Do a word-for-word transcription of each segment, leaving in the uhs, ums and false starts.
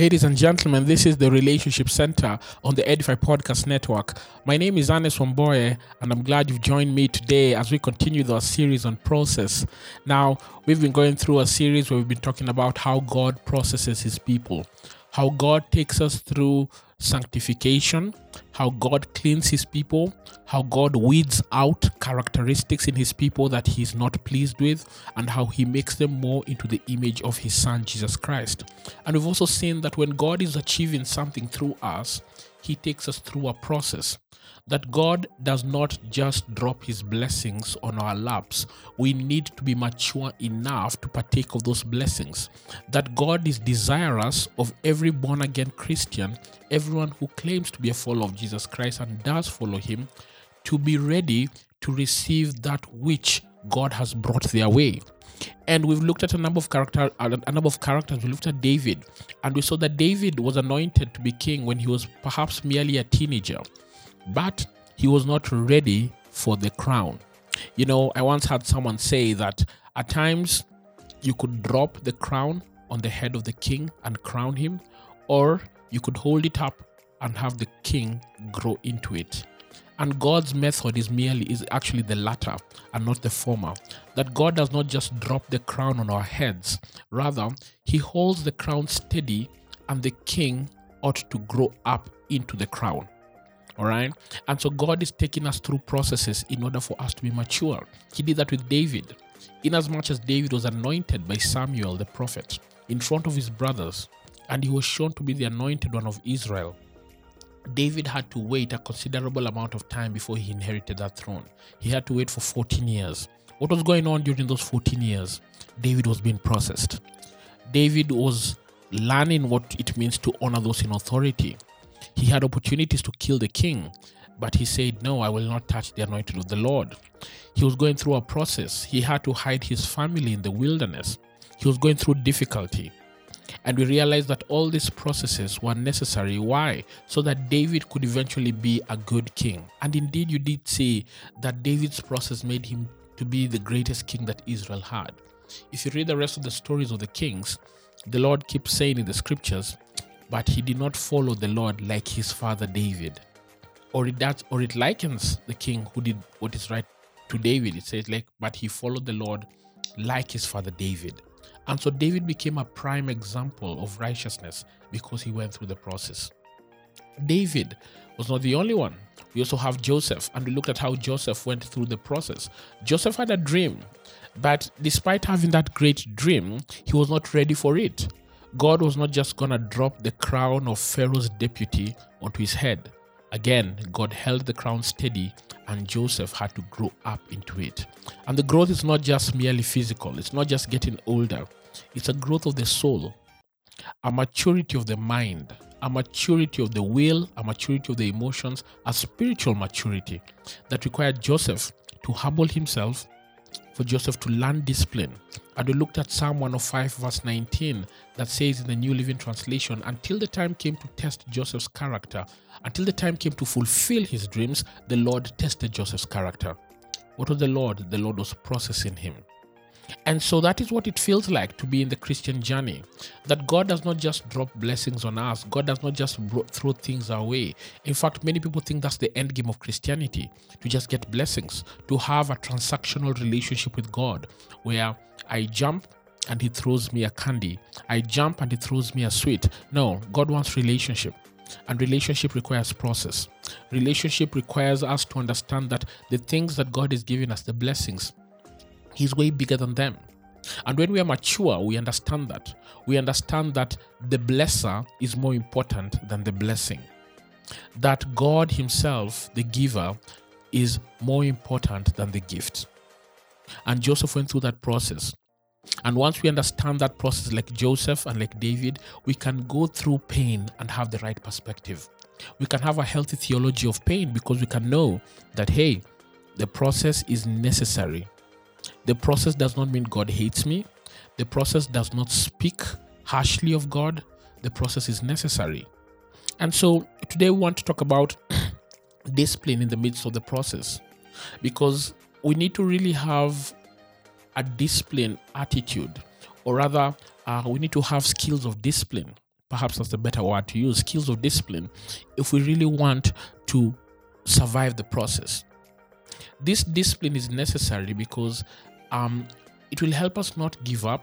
Ladies and gentlemen, this is the Relationship Center on the Edify Podcast Network. My name is Ernest Womboye, and I'm glad you've joined me today as we continue our series on process. Now, we've been going through a series where we've been talking about how God processes His people, how God takes us through sanctification, how God cleans His people, how God weeds out characteristics in His people that He's not pleased with, and how He makes them more into the image of His Son, Jesus Christ. And we've also seen that when God is achieving something through us, He takes us through a process. That God does not just drop His blessings on our laps. We need to be mature enough to partake of those blessings. That God is desirous of every born-again Christian, everyone who claims to be a follower of Jesus Christ and does follow Him, to be ready to receive that which God has brought their way. And we've looked at a number of character, a number of characters. We looked at David, and we saw that David was anointed to be king when he was perhaps merely a teenager. But he was not ready for the crown. You know, I once heard someone say that at times you could drop the crown on the head of the king and crown him, or you could hold it up and have the king grow into it. And God's method is merely is actually the latter and not the former. That God does not just drop the crown on our heads. Rather, He holds the crown steady, and the king ought to grow up into the crown. All right. And so God is taking us through processes in order for us to be mature. He did that with David. Inasmuch as David was anointed by Samuel the prophet in front of his brothers, and he was shown to be the anointed one of Israel, David had to wait a considerable amount of time before he inherited that throne. He had to wait for fourteen years. What was going on during those fourteen years? David was being processed. David was learning what it means to honor those in authority. He had opportunities to kill the king, but he said, no, I will not touch the anointed of the Lord. He was going through a process. He had to hide his family in the wilderness. He was going through difficulty. And we realized that all these processes were necessary. Why? So that David could eventually be a good king. And indeed, you did see that David's process made him to be the greatest king that Israel had. If you read the rest of the stories of the kings, the Lord keeps saying in the scriptures, but he did not follow the Lord like his father David. Or it, does, or it likens the king who did what is right to David. It says, like, but he followed the Lord like his father David. And so David became a prime example of righteousness because he went through the process. David was not the only one. We also have Joseph, and we looked at how Joseph went through the process. Joseph had a dream, but despite having that great dream, he was not ready for it. God was not just going to drop the crown of Pharaoh's deputy onto his head. Again, God held the crown steady, and Joseph had to grow up into it. And the growth is not just merely physical. It's not just getting older. It's a growth of the soul, a maturity of the mind, a maturity of the will, a maturity of the emotions, a spiritual maturity that required Joseph to humble himself, for Joseph to learn discipline. And we looked at Psalm one oh five verse nineteen that says in the New Living Translation, until the time came to test Joseph's character, until the time came to fulfill his dreams, the Lord tested Joseph's character. What was the Lord? The Lord was processing him. And so that is what it feels like to be in the Christian journey, that God does not just drop blessings on us. God does not just throw things our way. In fact, many people think that's the end game of Christianity, to just get blessings, to have a transactional relationship with God where I jump and He throws me a candy. I jump and He throws me a sweet. No, God wants relationship. And relationship requires process. Relationship requires us to understand that the things that God is giving us, the blessings, He's way bigger than them. And when we are mature, we understand that. We understand that the blesser is more important than the blessing. That God Himself, the giver, is more important than the gift. And Joseph went through that process. And once we understand that process, like Joseph and like David, we can go through pain and have the right perspective. We can have a healthy theology of pain because we can know that, hey, the process is necessary. The process does not mean God hates me. The process does not speak harshly of God. The process is necessary. And so today we want to talk about discipline in the midst of the process, because we need to really have a discipline attitude, or rather, uh, we need to have skills of discipline. perhaps that's the better word to use, skills of discipline, if we really want to survive the process. This discipline is necessary because um, it will help us not give up,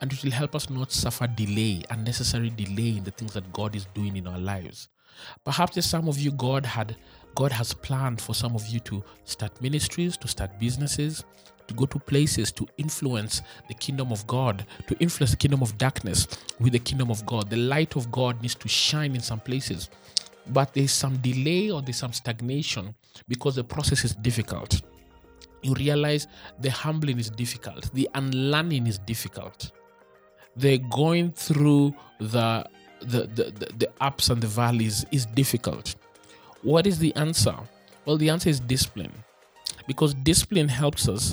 and it will help us not suffer delay, unnecessary delay in the things that God is doing in our lives. Perhaps there's some of you God had God has planned for some of you to start ministries, to start businesses, to go to places, to influence the kingdom of God, to influence the kingdom of darkness with the kingdom of God. The light of God needs to shine in some places, but there's some delay or there's some stagnation because the process is difficult. You realize the humbling is difficult, the unlearning is difficult. They're going through the The, the, the ups and the valleys is difficult. What is the answer? Well, the answer is discipline, because discipline helps us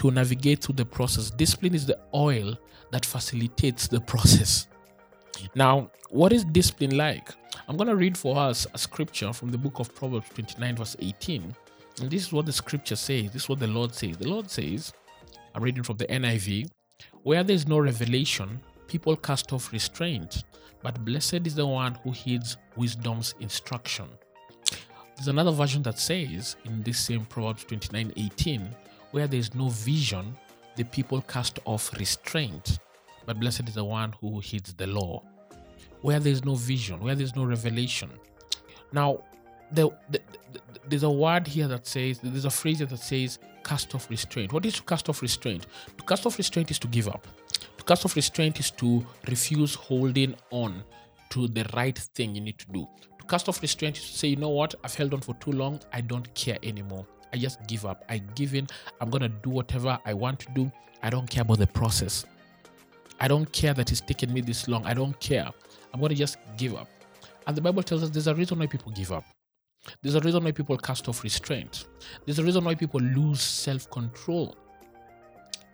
to navigate through the process. Discipline is the oil that facilitates the process. Now, what is discipline like? I'm going to read for us a scripture from the book of Proverbs twenty-nine, verse eighteen. And this is what the scripture says. This is what the Lord says. The Lord says, I'm reading from the N I V, where there is no revelation, people cast off restraint, but blessed is the one who heeds wisdom's instruction. There's another version that says, in this same Proverbs twenty-nine eighteen, where there is no vision, the people cast off restraint, but blessed is the one who heeds the law. Where there is no vision, where there is no revelation. Now, the, the, the, there's a word here that says, there's a phrase here that says, cast off restraint. What is to cast off restraint? To cast off restraint is to give up. Cast off restraint is to refuse holding on to the right thing you need to do. To cast off restraint is to say, you know what, I've held on for too long. I don't care anymore. I just give up. I give in. I'm going to do whatever I want to do. I don't care about the process. I don't care that it's taken me this long. I don't care. I'm going to just give up. And the Bible tells us there's a reason why people give up. There's a reason why people cast off restraint. There's a reason why people lose self-control.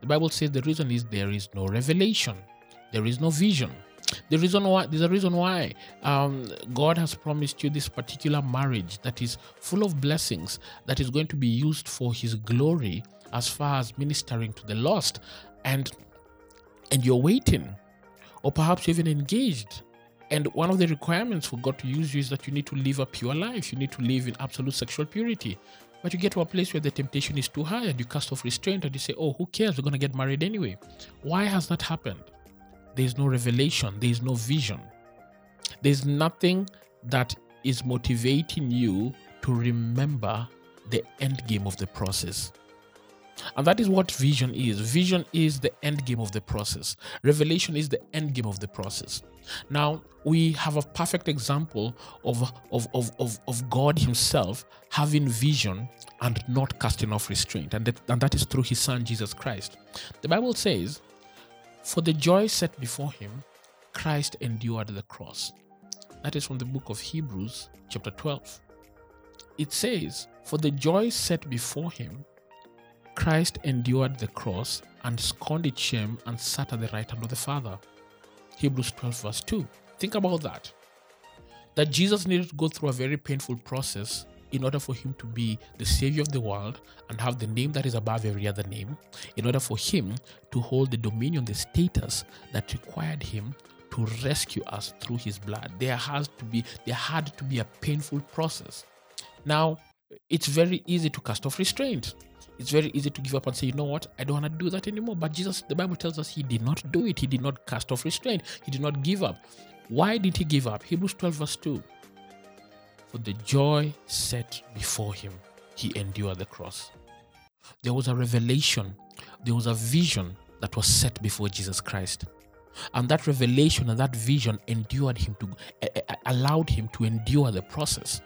The Bible says the reason is there is no revelation. There is no vision. The reason why, there's a reason why um, God has promised you this particular marriage that is full of blessings, that is going to be used for His glory as far as ministering to the lost. And, and you're waiting, or perhaps you're even engaged. And one of the requirements for God to use you is that you need to live a pure life. You need to live in absolute sexual purity. But you get to a place where the temptation is too high and you cast off restraint and you say, oh, who cares? We're going to get married anyway. Why has that happened? There's no revelation. There's no vision. There's nothing that is motivating you to remember the end game of the process. And that is what vision is. Vision is the end game of the process. Revelation is the end game of the process. Now, we have a perfect example of, of, of, of, of God Himself having vision and not casting off restraint. And that, and that is through His Son, Jesus Christ. The Bible says, for the joy set before Him, Christ endured the cross. That is from the book of Hebrews, chapter twelve. It says, for the joy set before Him, Christ endured the cross and scorned its shame and sat at the right hand of the Father. Hebrews twelve verse two. Think about that. That Jesus needed to go through a very painful process in order for Him to be the Savior of the world and have the name that is above every other name, in order for Him to hold the dominion, the status that required Him to rescue us through His blood. There has to be, there had to be a painful process. Now, it's very easy to cast off restraint. It's very easy to give up and say, you know what, I don't want to do that anymore. But Jesus, the Bible tells us He did not do it. He did not cast off restraint. He did not give up. Why did He give up? Hebrews twelve verse two. For the joy set before Him, He endured the cross. There was a revelation. There was a vision that was set before Jesus Christ. And that revelation and that vision endured him to, uh, allowed Him to endure the process.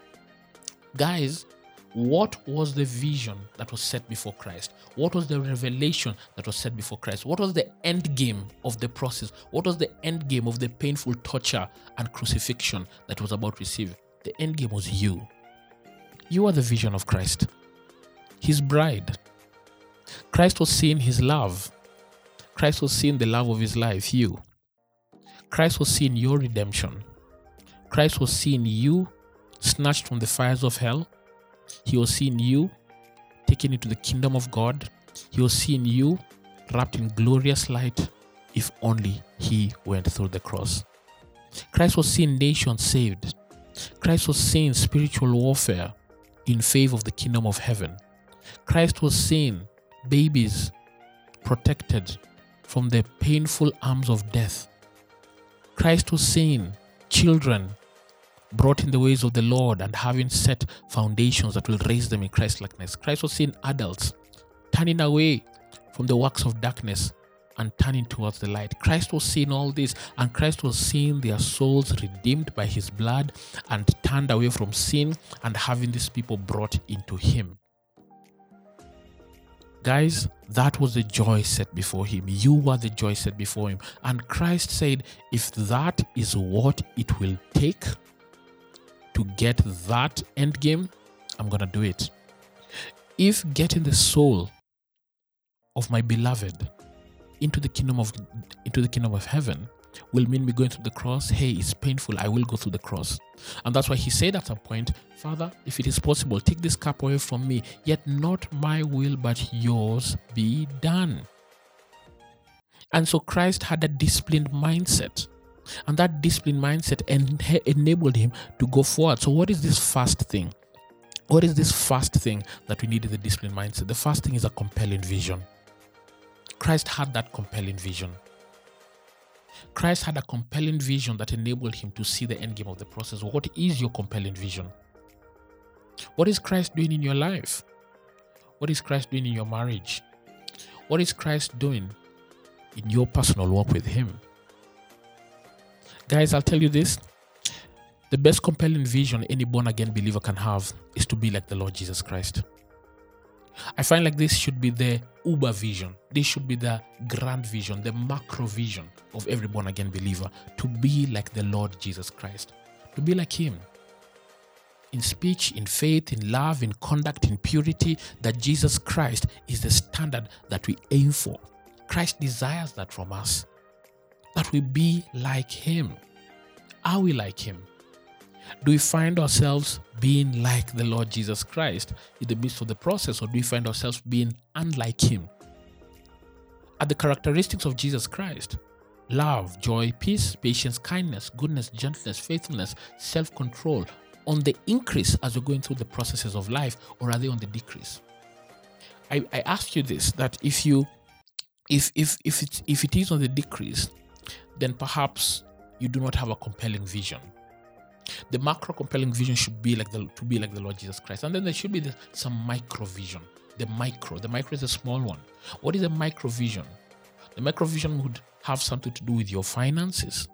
Guys, what was the vision that was set before Christ? What was the revelation that was set before Christ? What was the end game of the process? What was the end game of the painful torture and crucifixion that was about to receive? The end game was you. You are the vision of Christ, His bride. Christ was seeing His love. Christ was seeing the love of His life, you. Christ was seeing your redemption. Christ was seeing you snatched from the fires of hell. He was seeing you taken into the kingdom of God. He was seeing you wrapped in glorious light if only He went through the cross. Christ was seeing nations saved. Christ was seeing spiritual warfare in favor of the kingdom of heaven. Christ was seeing babies protected from the painful arms of death. Christ was seeing children brought in the ways of the Lord and having set foundations that will raise them in Christlikeness. Christ was seeing adults turning away from the works of darkness and turning towards the light. Christ was seeing all this, and Christ was seeing their souls redeemed by his blood and turned away from sin and having these people brought into him. Guys, that was the joy set before him. You were the joy set before him. And Christ said, if that is what it will take to get that end game, I'm going to do it. If getting the soul of my beloved into the kingdom of into the kingdom of heaven will mean me going through the cross, hey, it's painful, I will go through the cross. And that's why he said at some point, Father, if it is possible, take this cup away from me, yet not my will but yours be done. And so Christ had a disciplined mindset, and that disciplined mindset en- enabled him to go forward. So what is this first thing? What is this first thing that we need in the disciplined mindset? The first thing is a compelling vision. Christ had that compelling vision. Christ had a compelling vision that enabled him to see the end game of the process. What is your compelling vision? What is Christ doing in your life? What is Christ doing in your marriage? What is Christ doing in your personal walk with him? Guys, I'll tell you this. The best compelling vision any born-again believer can have is to be like the Lord Jesus Christ. I find like this should be the uber vision. This should be the grand vision, the macro vision of every born-again believer, to be like the Lord Jesus Christ, to be like him in speech, in faith, in love, in conduct, in purity, that Jesus Christ is the standard that we aim for. Christ desires that from us, that we be like him. Are we like him? Do we find ourselves being like the Lord Jesus Christ in the midst of the process, or do we find ourselves being unlike him? Are the characteristics of Jesus Christ, love, joy, peace, patience, kindness, goodness, gentleness, faithfulness, self-control, on the increase as you're going through the processes of life, or are they on the decrease? I, I ask you this, that if you, if if if it, if it is on the decrease, then perhaps you do not have a compelling vision. The macro compelling vision should be like the to be like the Lord Jesus Christ. And then there should be the, some micro vision. The micro. The micro is a small one. What is a micro vision? The micro vision would have something to do with your finances.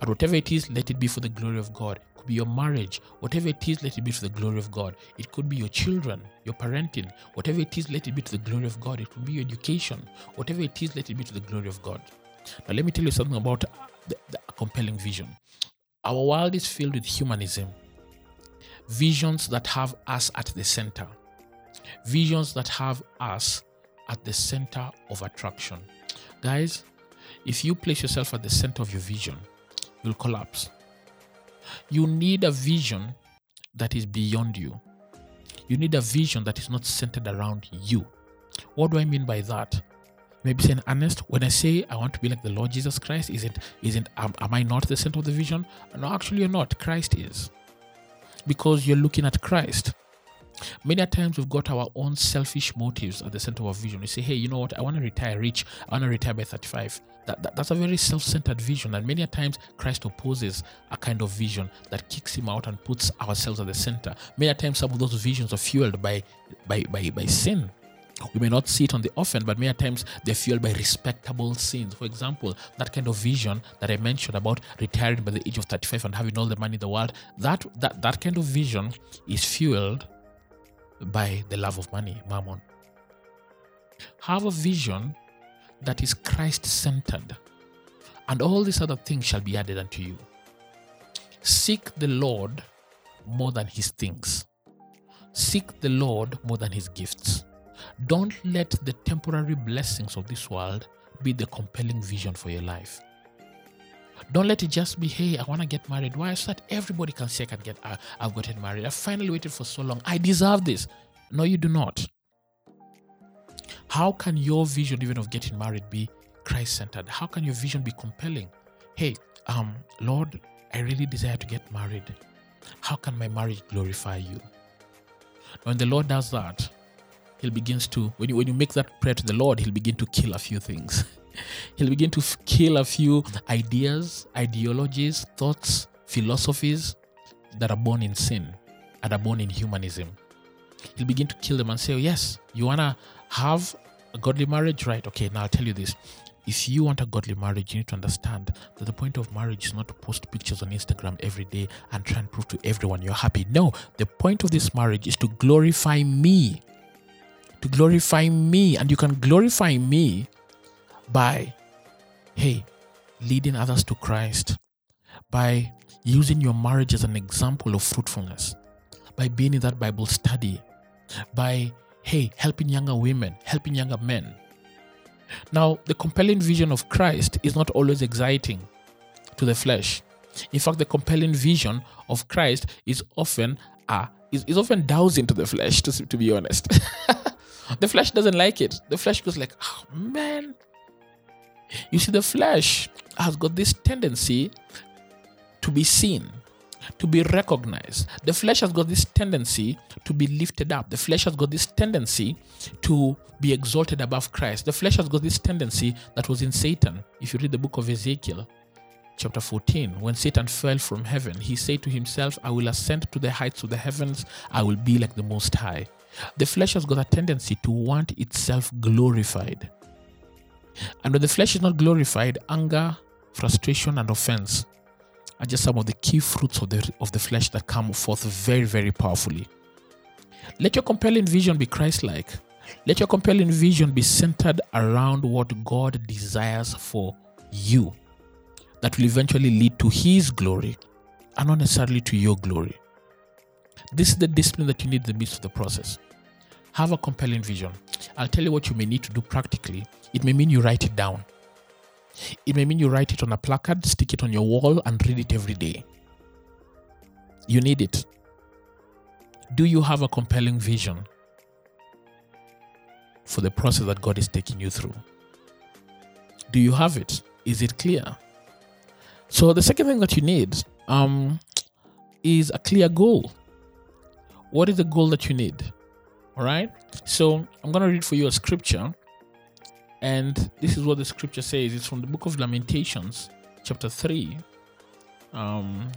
And whatever it is, let it be for the glory of God. It could be your marriage. Whatever it is, let it be for the glory of God. It could be your children, your parenting. Whatever it is, let it be to the glory of God. It could be your education. Whatever it is, let it be to the glory of God. Now let me tell you something about the, the compelling vision. Our world is filled with humanism, visions that have us at the center, visions that have us at the center of attraction. Guys, if you place yourself at the center of your vision, you'll collapse. You need a vision that is beyond you. You need a vision that is not centered around you. What do I mean by that? Maybe saying, Ernest, when I say I want to be like the Lord Jesus Christ, isn't isn't am, am I not the center of the vision? No, actually you're not. Christ is. Because you're looking at Christ. Many times we've got our own selfish motives at the center of our vision. We say, hey, you know what? I want to retire rich. I want to retire by thirty-five. That, that That's a very self-centered vision. And many times Christ opposes a kind of vision that kicks him out and puts ourselves at the center. Many times some of those visions are fueled by by by, by sin. We may not see it on the often, but many times they're fueled by respectable sins. For example, that kind of vision that I mentioned about retiring by the age of thirty-five and having all the money in the world, that that, that kind of vision is fueled by the love of money, mammon. Have a vision that is Christ-centered, and all these other things shall be added unto you. Seek the Lord more than his things. Seek the Lord more than his gifts. Don't let the temporary blessings of this world be the compelling vision for your life. Don't let it just be, hey, I want to get married. Why? So that everybody can say, I can get, uh, I've gotten married. I finally waited for so long. I deserve this. No, you do not. How can your vision even of getting married be Christ-centered? How can your vision be compelling? Hey, um, Lord, I really desire to get married. How can my marriage glorify you? When the Lord does that, He'll begins to, when you, when you make that prayer to the Lord, He'll begin to kill a few things. He'll begin to f- kill a few ideas, ideologies, thoughts, philosophies that are born in sin and are born in humanism. He'll begin to kill them and say, oh, yes, you want to have a godly marriage? Right, okay, now I'll tell you this. If you want a godly marriage, you need to understand that the point of marriage is not to post pictures on Instagram every day and try and prove to everyone you're happy. No, the point of this marriage is to glorify me. To glorify me. And you can glorify me by, hey, leading others to Christ. By using your marriage as an example of fruitfulness. By being in that Bible study. By, hey, helping younger women, helping younger men. Now, the compelling vision of Christ is not always exciting to the flesh. In fact, the compelling vision of Christ is often uh, is, is often dousing to the flesh, to, to be honest. The flesh doesn't like it. The flesh goes like, oh, man. You see, the flesh has got this tendency to be seen, to be recognized. The flesh has got this tendency to be lifted up. The flesh has got this tendency to be exalted above Christ. The flesh has got this tendency that was in Satan. If you read the book of Ezekiel, chapter fourteen, when Satan fell from heaven, he said to himself, I will ascend to the heights of the heavens. I will be like the Most High. The flesh has got a tendency to want itself glorified. And when the flesh is not glorified, anger, frustration, and offense are just some of the key fruits of the of the flesh that come forth very, very powerfully. Let your compelling vision be Christ-like. Let your compelling vision be centered around what God desires for you, that will eventually lead to His glory and not necessarily to your glory. This is the discipline that you need in the midst of the process. Have a compelling vision. I'll tell you what you may need to do practically. It may mean you write it down. It may mean you write it on a placard, stick it on your wall, and read it every day. You need it. Do you have a compelling vision for the process that God is taking you through? Do you have it? Is it clear? So the second thing that you need um, is a clear goal. What is the goal that you need? All right? So I'm going to read for you a scripture. And this is what the scripture says. It's from the book of Lamentations, chapter three. Um,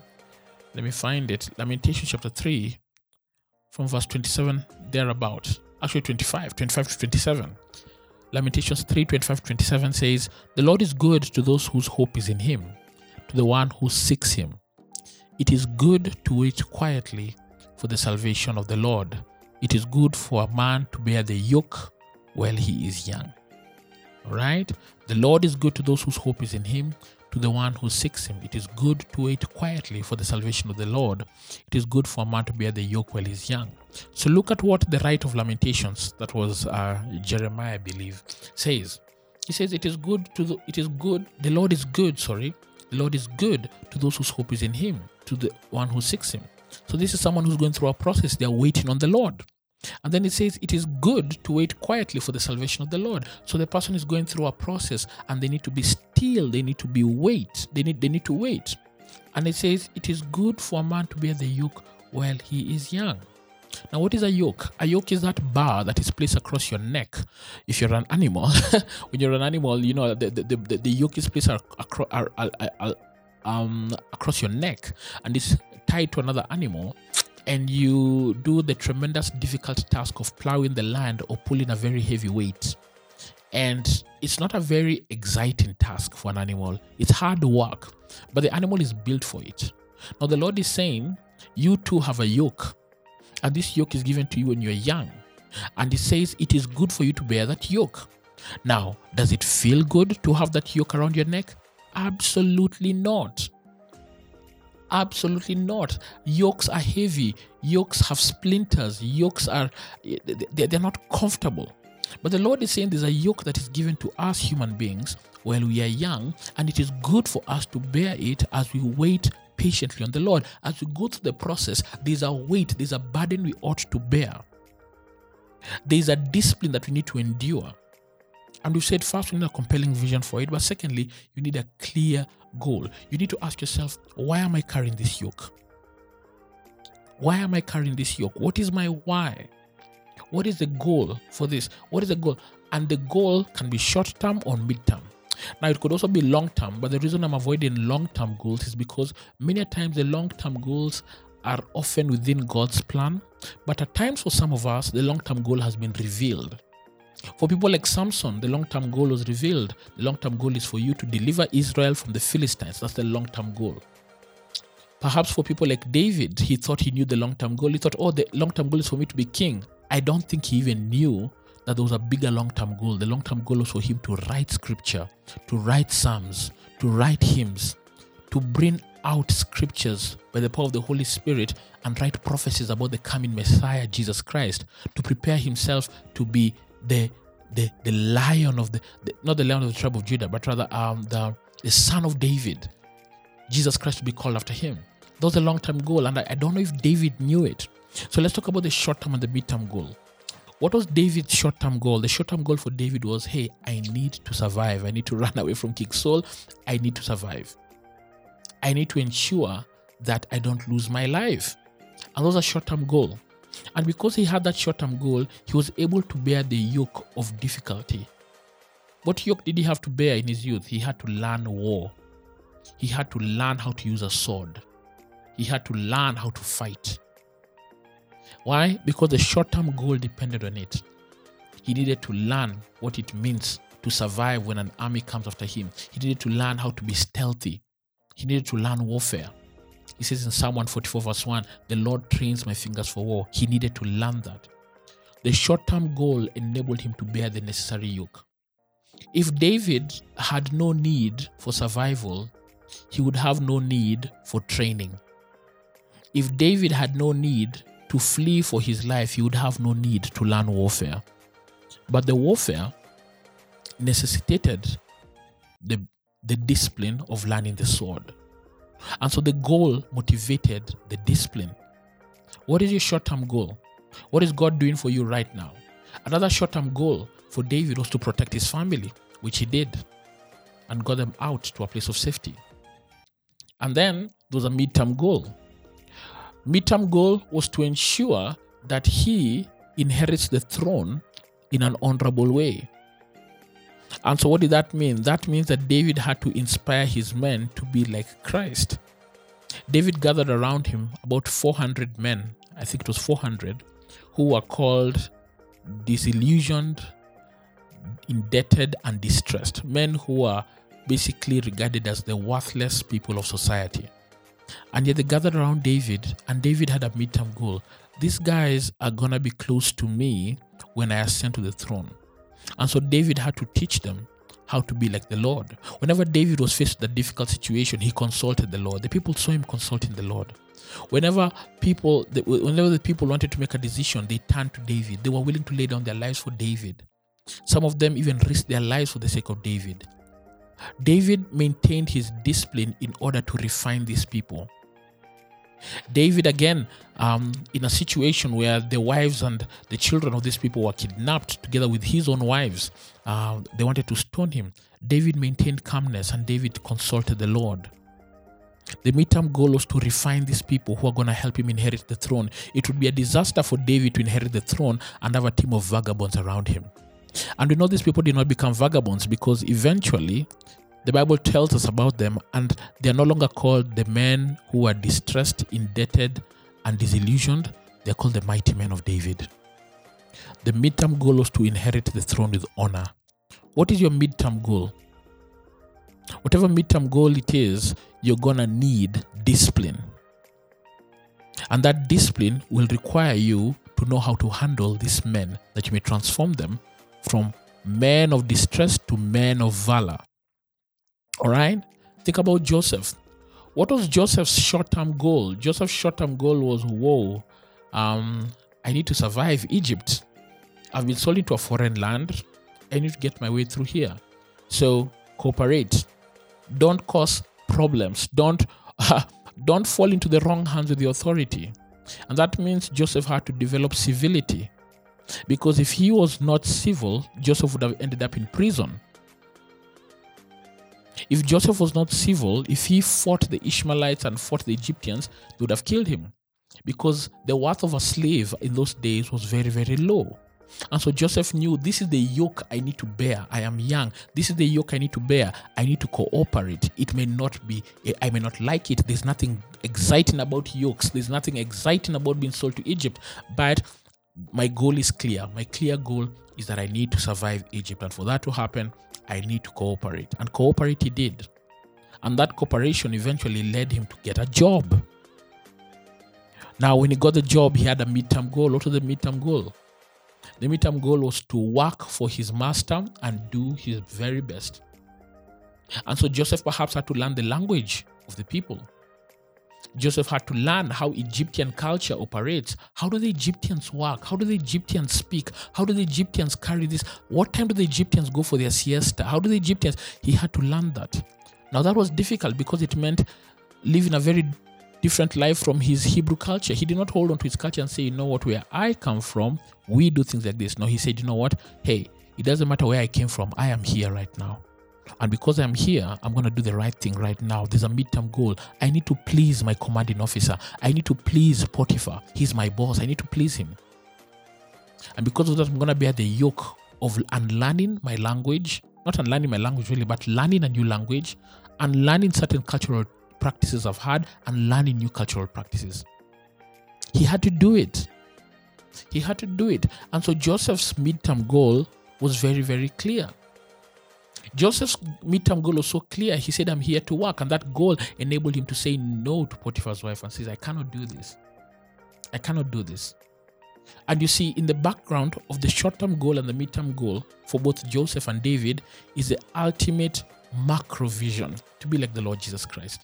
let me find it. Lamentations, chapter three, from verse twenty-seven, thereabout. Actually, twenty-five, twenty-five to twenty-seven. Lamentations three, twenty-five to twenty-seven says, the Lord is good to those whose hope is in Him, to the one who seeks Him. It is good to wait quietly for the salvation of the Lord. It is good for a man to bear the yoke while he is young. Right? The Lord is good to those whose hope is in Him, to the one who seeks Him. It is good to wait quietly for the salvation of the Lord. It is good for a man to bear the yoke while he is young. So look at what the writer of Lamentations, that was uh, Jeremiah, I believe, says. He says, "It is good to the, it is good. The Lord is good. Sorry, the Lord is good to those whose hope is in Him, to the one who seeks Him." So this is someone who's going through a process. They are waiting on the Lord. And then it says, it is good to wait quietly for the salvation of the Lord. So the person is going through a process and they need to be still. They need to be wait. They need, they need to wait. And it says, it is good for a man to bear the yoke while he is young. Now, what is a yoke? A yoke is that bar that is placed across your neck. If you're an animal, when you're an animal, you know, the, the, the, the yoke is placed across, um, across your neck and it's tied to another animal. And you do the tremendous difficult task of plowing the land or pulling a very heavy weight. And it's not a very exciting task for an animal. It's hard work, but the animal is built for it. Now, the Lord is saying, you too have a yoke. And this yoke is given to you when you're young. And He says, it is good for you to bear that yoke. Now, does it feel good to have that yoke around your neck? Absolutely not. Absolutely not. Yokes are heavy. Yokes have splinters. Yokes are, they're not comfortable. But the Lord is saying there's a yoke that is given to us human beings while we are young, and it is good for us to bear it as we wait patiently on the Lord. As we go through the process, there's a weight, there's a burden we ought to bear. There's a discipline that we need to endure. And we said, first, we need a compelling vision for it. But secondly, you need a clear goal, you need to ask yourself, why am I carrying this yoke? Why am I carrying this yoke? What is my why? What is the goal for this? What is the goal? And the goal can be short-term or mid-term. Now, it could also be long-term, but the reason I'm avoiding long-term goals is because many times the long-term goals are often within God's plan, but at times for some of us, the long-term goal has been revealed. For people like Samson, the long-term goal was revealed. The long-term goal is for you to deliver Israel from the Philistines. That's the long-term goal. Perhaps for people like David, he thought he knew the long-term goal. He thought, oh, the long-term goal is for me to be king. I don't think he even knew that there was a bigger long-term goal. The long-term goal was for him to write scripture, to write psalms, to write hymns, to bring out scriptures by the power of the Holy Spirit and write prophecies about the coming Messiah, Jesus Christ, to prepare himself to be the the, the lion of the, the, not the lion of the tribe of Judah, but rather um, the, the son of David. Jesus Christ to be called after him. That was a long-term goal, and I, I don't know if David knew it. So let's talk about the short-term and the mid-term goal. What was David's short-term goal? The short-term goal for David was, hey, I need to survive. I need to run away from King Saul. I need to survive. I need to ensure that I don't lose my life. And that was a short-term goal. And because he had that short-term goal, he was able to bear the yoke of difficulty. What yoke did he have to bear in his youth? He had to learn war. He had to learn how to use a sword. He had to learn how to fight. Why? Because the short-term goal depended on it. He needed to learn what it means to survive when an army comes after him. He needed to learn how to be stealthy. He needed to learn warfare. He says in Psalm one forty-four verse one, the Lord trains my fingers for war. He needed to learn that. The short-term goal enabled him to bear the necessary yoke. If David had no need for survival, he would have no need for training. If David had no need to flee for his life, he would have no need to learn warfare. But the warfare necessitated the, the discipline of learning the sword. And so the goal motivated the discipline. What is your short-term goal? What is God doing for you right now? Another short-term goal for David was to protect his family, which he did, and got them out to a place of safety. And then there was a mid-term goal. Mid-term goal was to ensure that he inherits the throne in an honorable way. And so what did that mean? That means that David had to inspire his men to be like Christ. David gathered around him about four hundred men, I think it was four hundred, who were called disillusioned, indebted, and distressed. Men who were basically regarded as the worthless people of society. And yet they gathered around David, and David had a midterm goal. These guys are going to be close to me when I ascend to the throne. And so David had to teach them how to be like the Lord. Whenever David was faced with a difficult situation, he consulted the Lord. The people saw him consulting the Lord. Whenever people, whenever the people wanted to make a decision, they turned to David. They were willing to lay down their lives for David. Some of them even risked their lives for the sake of David. David maintained his discipline in order to refine these people. David, again, um, in a situation where the wives and the children of these people were kidnapped together with his own wives, uh, they wanted to stone him. David maintained calmness, and David consulted the Lord. The midterm goal was to refine these people who are going to help him inherit the throne. It would be a disaster for David to inherit the throne and have a team of vagabonds around him. And we know these people did not become vagabonds, because eventually the Bible tells us about them, and they are no longer called the men who are distressed, indebted, and disillusioned. They are called the mighty men of David. The midterm goal was to inherit the throne with honor. What is your midterm goal? Whatever midterm goal it is, you're going to need discipline. And that discipline will require you to know how to handle these men, that you may transform them from men of distress to men of valor. All right? Think about Joseph. What was Joseph's short-term goal? Joseph's short-term goal was, whoa, um, I need to survive Egypt. I've been sold into a foreign land. I need to get my way through here. So cooperate. Don't cause problems. Don't, uh, don't fall into the wrong hands of the authority. And that means Joseph had to develop civility. Because if he was not civil, Joseph would have ended up in prison. If Joseph was not civil, if he fought the Ishmaelites and fought the Egyptians, they would have killed him, because the worth of a slave in those days was very, very low. And so Joseph knew, this is the yoke I need to bear. I am young. This is the yoke I need to bear. I need to cooperate. It may not be, I may not like it. There's nothing exciting about yokes. There's nothing exciting about being sold to Egypt. But my goal is clear. My clear goal is that I need to survive Egypt. And for that to happen, I need to cooperate. And cooperate he did. And that cooperation eventually led him to get a job. Now, when he got the job, he had a midterm goal. What was the midterm goal? The midterm goal was to work for his master and do his very best. And so Joseph perhaps had to learn the language of the people. Joseph had to learn how Egyptian culture operates. How do the Egyptians work? How do the Egyptians speak? How do the Egyptians carry this? What time do the Egyptians go for their siesta? How do the Egyptians? He had to learn that. Now, that was difficult because it meant living a very different life from his Hebrew culture. He did not hold on to his culture and say, you know what, where I come from, we do things like this. No, he said, you know what, hey, it doesn't matter where I came from, I am here right now. And because I'm here, I'm going to do the right thing right now. There's a midterm goal. I need to please my commanding officer. I need to please Potiphar. He's my boss. I need to please him. And because of that, I'm going to bear the yoke of unlearning my language, not unlearning my language really, but learning a new language and learning certain cultural practices I've had and learning new cultural practices. He had to do it. He had to do it. And so Joseph's midterm goal was very, very clear. Joseph's midterm goal was so clear. He said, I'm here to work. And that goal enabled him to say no to Potiphar's wife and says, I cannot do this. I cannot do this. And you see, in the background of the short-term goal and the midterm goal for both Joseph and David is the ultimate macro vision to be like the Lord Jesus Christ.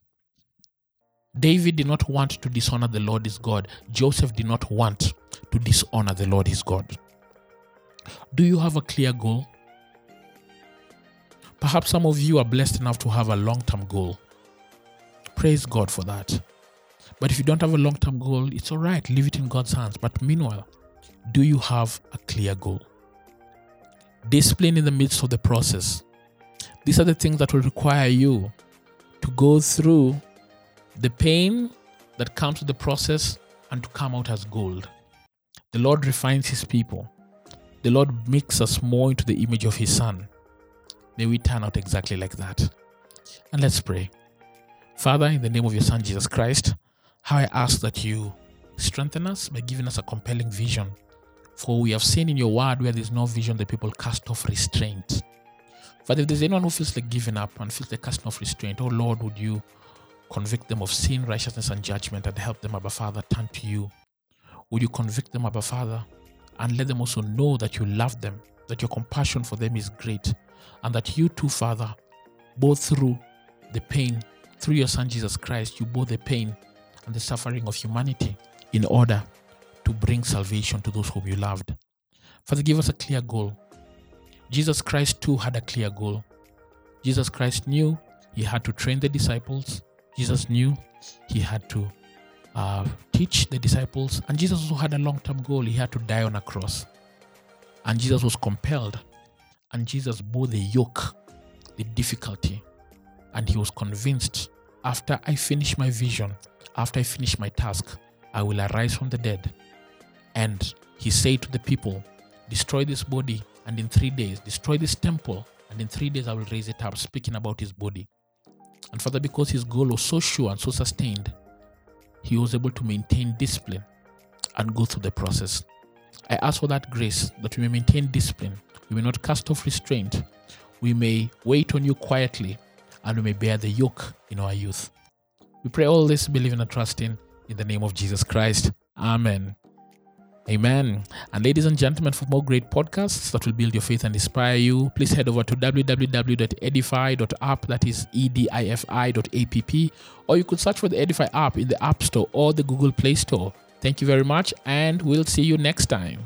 David did not want to dishonor the Lord his God. Joseph did not want to dishonor the Lord his God. Do you have a clear goal? Perhaps some of you are blessed enough to have a long-term goal. Praise God for that. But if you don't have a long-term goal, it's all right. Leave it in God's hands. But meanwhile, do you have a clear goal? Discipline in the midst of the process. These are the things that will require you to go through the pain that comes with the process and to come out as gold. The Lord refines his people. The Lord makes us more into the image of his Son. May we turn out exactly like that. And let's pray. Father, in the name of your Son, Jesus Christ, how I ask that you strengthen us by giving us a compelling vision. For we have seen in your word, where there's no vision, the people cast off restraint. Father, if there's anyone who feels like giving up and feels like casting off restraint, oh Lord, would you convict them of sin, righteousness, and judgment, and help them, Abba Father, turn to you. Would you convict them, Abba Father, and let them also know that you love them, that your compassion for them is great, and that you too, Father, bore through the pain, through your Son Jesus Christ, you bore the pain and the suffering of humanity in order to bring salvation to those whom you loved. Father, give us a clear goal. Jesus Christ too had a clear goal. Jesus Christ knew he had to train the disciples. Jesus knew he had to uh, teach the disciples. And Jesus also had a long-term goal. He had to die on a cross. And Jesus was compelled. And Jesus bore the yoke, the difficulty. And he was convinced, after I finish my vision, after I finish my task, I will arise from the dead. And he said to the people, destroy this body, and in three days, destroy this temple, and in three days I will raise it up, speaking about his body. And Father, because his goal was so sure and so sustained, he was able to maintain discipline and go through the process. I ask for that grace, that we may maintain discipline. We may not cast off restraint. We may wait on you quietly, and we may bear the yoke in our youth. We pray all this, believing and trusting in the name of Jesus Christ. Amen. Amen. And ladies and gentlemen, for more great podcasts that will build your faith and inspire you, please head over to w w w dot edify dot app, that is E D I F I dot app, or you could search for the Edify app in the App Store or the Google Play Store. Thank you very much, and we'll see you next time.